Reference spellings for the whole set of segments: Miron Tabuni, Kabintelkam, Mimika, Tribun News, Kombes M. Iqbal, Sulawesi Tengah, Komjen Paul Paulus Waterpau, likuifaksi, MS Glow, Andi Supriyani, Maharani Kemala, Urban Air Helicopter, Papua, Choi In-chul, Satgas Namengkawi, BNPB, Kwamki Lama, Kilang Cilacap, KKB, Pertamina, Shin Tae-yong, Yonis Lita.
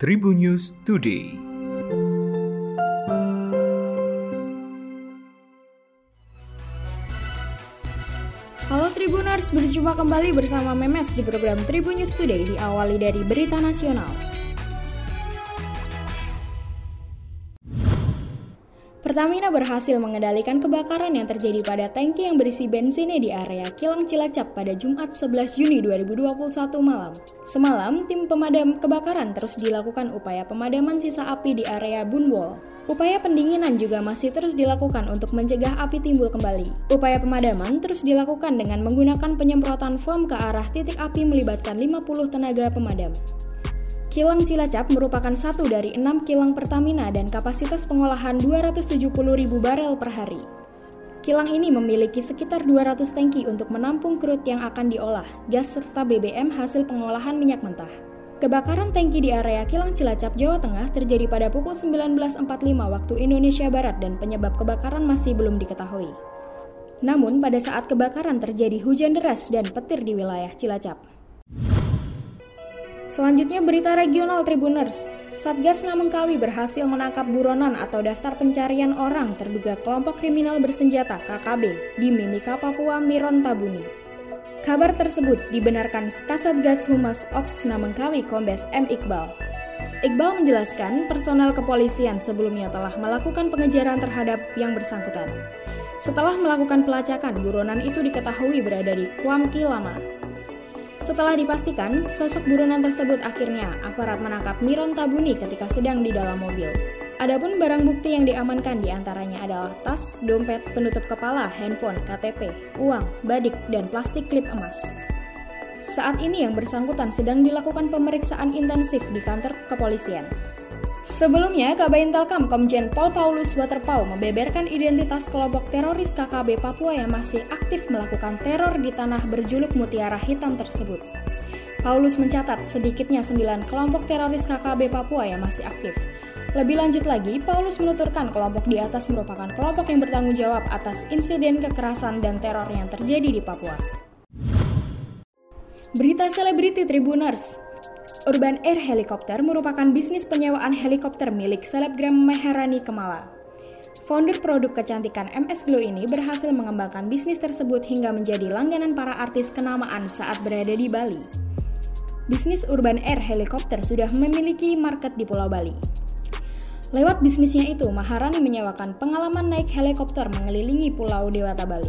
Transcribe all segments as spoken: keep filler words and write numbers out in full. Tribun News Today. Halo Tribuners, berjumpa kembali bersama Memes di program Tribun News Today, diawali dari berita nasional. Pertamina berhasil mengendalikan kebakaran yang terjadi pada tangki yang berisi bensinnya di area Kilang Cilacap pada Jumat sebelas Juni dua ribu dua puluh satu malam. Semalam, tim pemadam kebakaran terus dilakukan upaya pemadaman sisa api di area Bunwol. Upaya pendinginan juga masih terus dilakukan untuk mencegah api timbul kembali. Upaya pemadaman terus dilakukan dengan menggunakan penyemprotan foam ke arah titik api melibatkan lima puluh tenaga pemadam. Kilang Cilacap merupakan satu dari enam kilang Pertamina dan kapasitas pengolahan dua ratus tujuh puluh ribu barel per hari. Kilang ini memiliki sekitar dua ratus tangki untuk menampung crude yang akan diolah, gas serta B B M hasil pengolahan minyak mentah. Kebakaran tangki di area Kilang Cilacap, Jawa Tengah terjadi pada pukul sembilan belas empat puluh lima waktu Indonesia Barat dan penyebab kebakaran masih belum diketahui. Namun pada saat kebakaran terjadi hujan deras dan petir di wilayah Cilacap. Selanjutnya berita regional Tribuners. Satgas Namengkawi berhasil menangkap buronan atau daftar pencarian orang terduga kelompok kriminal bersenjata K K B di Mimika, Papua, Miron Tabuni. Kabar tersebut dibenarkan Kasatgas Humas Ops Namengkawi Kombes M. Iqbal. Iqbal menjelaskan personel kepolisian sebelumnya telah melakukan pengejaran terhadap yang bersangkutan. Setelah melakukan pelacakan, buronan itu diketahui berada di Kwamki Lama. Setelah dipastikan, sosok buronan tersebut akhirnya aparat menangkap Miron Tabuni ketika sedang di dalam mobil. Adapun barang bukti yang diamankan diantaranya adalah tas, dompet, penutup kepala, handphone, K T P, uang, badik, dan plastik klip emas. Saat ini yang bersangkutan sedang dilakukan pemeriksaan intensif di kantor kepolisian. Sebelumnya, Kabintelkam Komjen Paul Paulus Waterpau membeberkan identitas kelompok teroris K K B Papua yang masih aktif melakukan teror di tanah berjuluk Mutiara Hitam tersebut. Paulus mencatat sedikitnya sembilan kelompok teroris K K B Papua yang masih aktif. Lebih lanjut lagi, Paulus menuturkan kelompok di atas merupakan kelompok yang bertanggung jawab atas insiden kekerasan dan teror yang terjadi di Papua. Berita selebriti Tribuners. Urban Air Helicopter merupakan bisnis penyewaan helikopter milik selebgram Maharani Kemala. Founder produk kecantikan M S Glow ini berhasil mengembangkan bisnis tersebut hingga menjadi langganan para artis kenamaan saat berada di Bali. Bisnis Urban Air Helicopter sudah memiliki market di Pulau Bali. Lewat bisnisnya itu, Maharani menyewakan pengalaman naik helikopter mengelilingi Pulau Dewata Bali.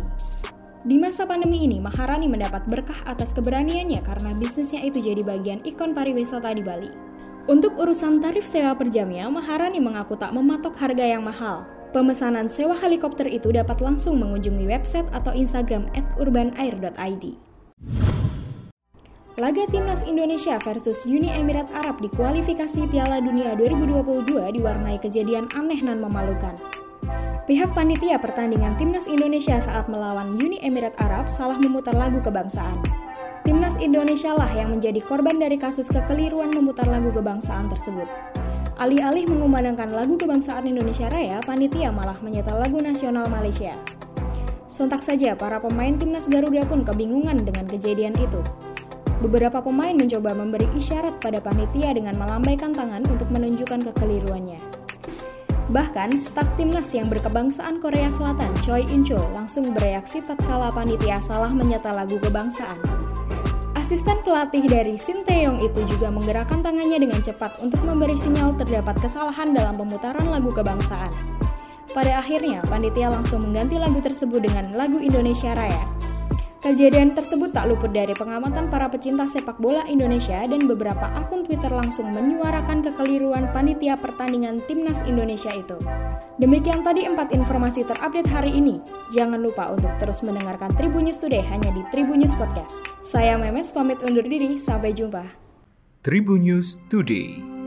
Di masa pandemi ini, Maharani mendapat berkah atas keberaniannya karena bisnisnya itu jadi bagian ikon pariwisata di Bali. Untuk urusan tarif sewa per jamnya, Maharani mengaku tak mematok harga yang mahal. Pemesanan sewa helikopter itu dapat langsung mengunjungi website atau Instagram at urbanair dot i d. Laga Timnas Indonesia versus Uni Emirat Arab di kualifikasi Piala Dunia dua ribu dua puluh dua diwarnai kejadian aneh dan memalukan. Pihak panitia pertandingan Timnas Indonesia saat melawan Uni Emirat Arab salah memutar lagu kebangsaan. Timnas Indonesia lah yang menjadi korban dari kasus kekeliruan memutar lagu kebangsaan tersebut. Alih-alih mengumandangkan lagu kebangsaan Indonesia Raya, panitia malah menyetel lagu nasional Malaysia. Sontak saja, para pemain Timnas Garuda pun kebingungan dengan kejadian itu. Beberapa pemain mencoba memberi isyarat pada panitia dengan melambaikan tangan untuk menunjukkan kekeliruannya. Bahkan, staf timnas yang berkebangsaan Korea Selatan, Choi In-chul, langsung bereaksi tatkala panitia salah menyetel lagu kebangsaan. Asisten pelatih dari Shin Tae-yong itu juga menggerakkan tangannya dengan cepat untuk memberi sinyal terdapat kesalahan dalam pemutaran lagu kebangsaan. Pada akhirnya, panitia langsung mengganti lagu tersebut dengan lagu Indonesia Raya. Kejadian tersebut tak luput dari pengamatan para pecinta sepak bola Indonesia dan beberapa akun Twitter langsung menyuarakan kekeliruan panitia pertandingan Timnas Indonesia itu. Demikian tadi empat informasi terupdate hari ini. Jangan lupa untuk terus mendengarkan Tribun News Today hanya di Tribun News Podcast. Saya Memes pamit undur diri, sampai jumpa. Tribun News Today.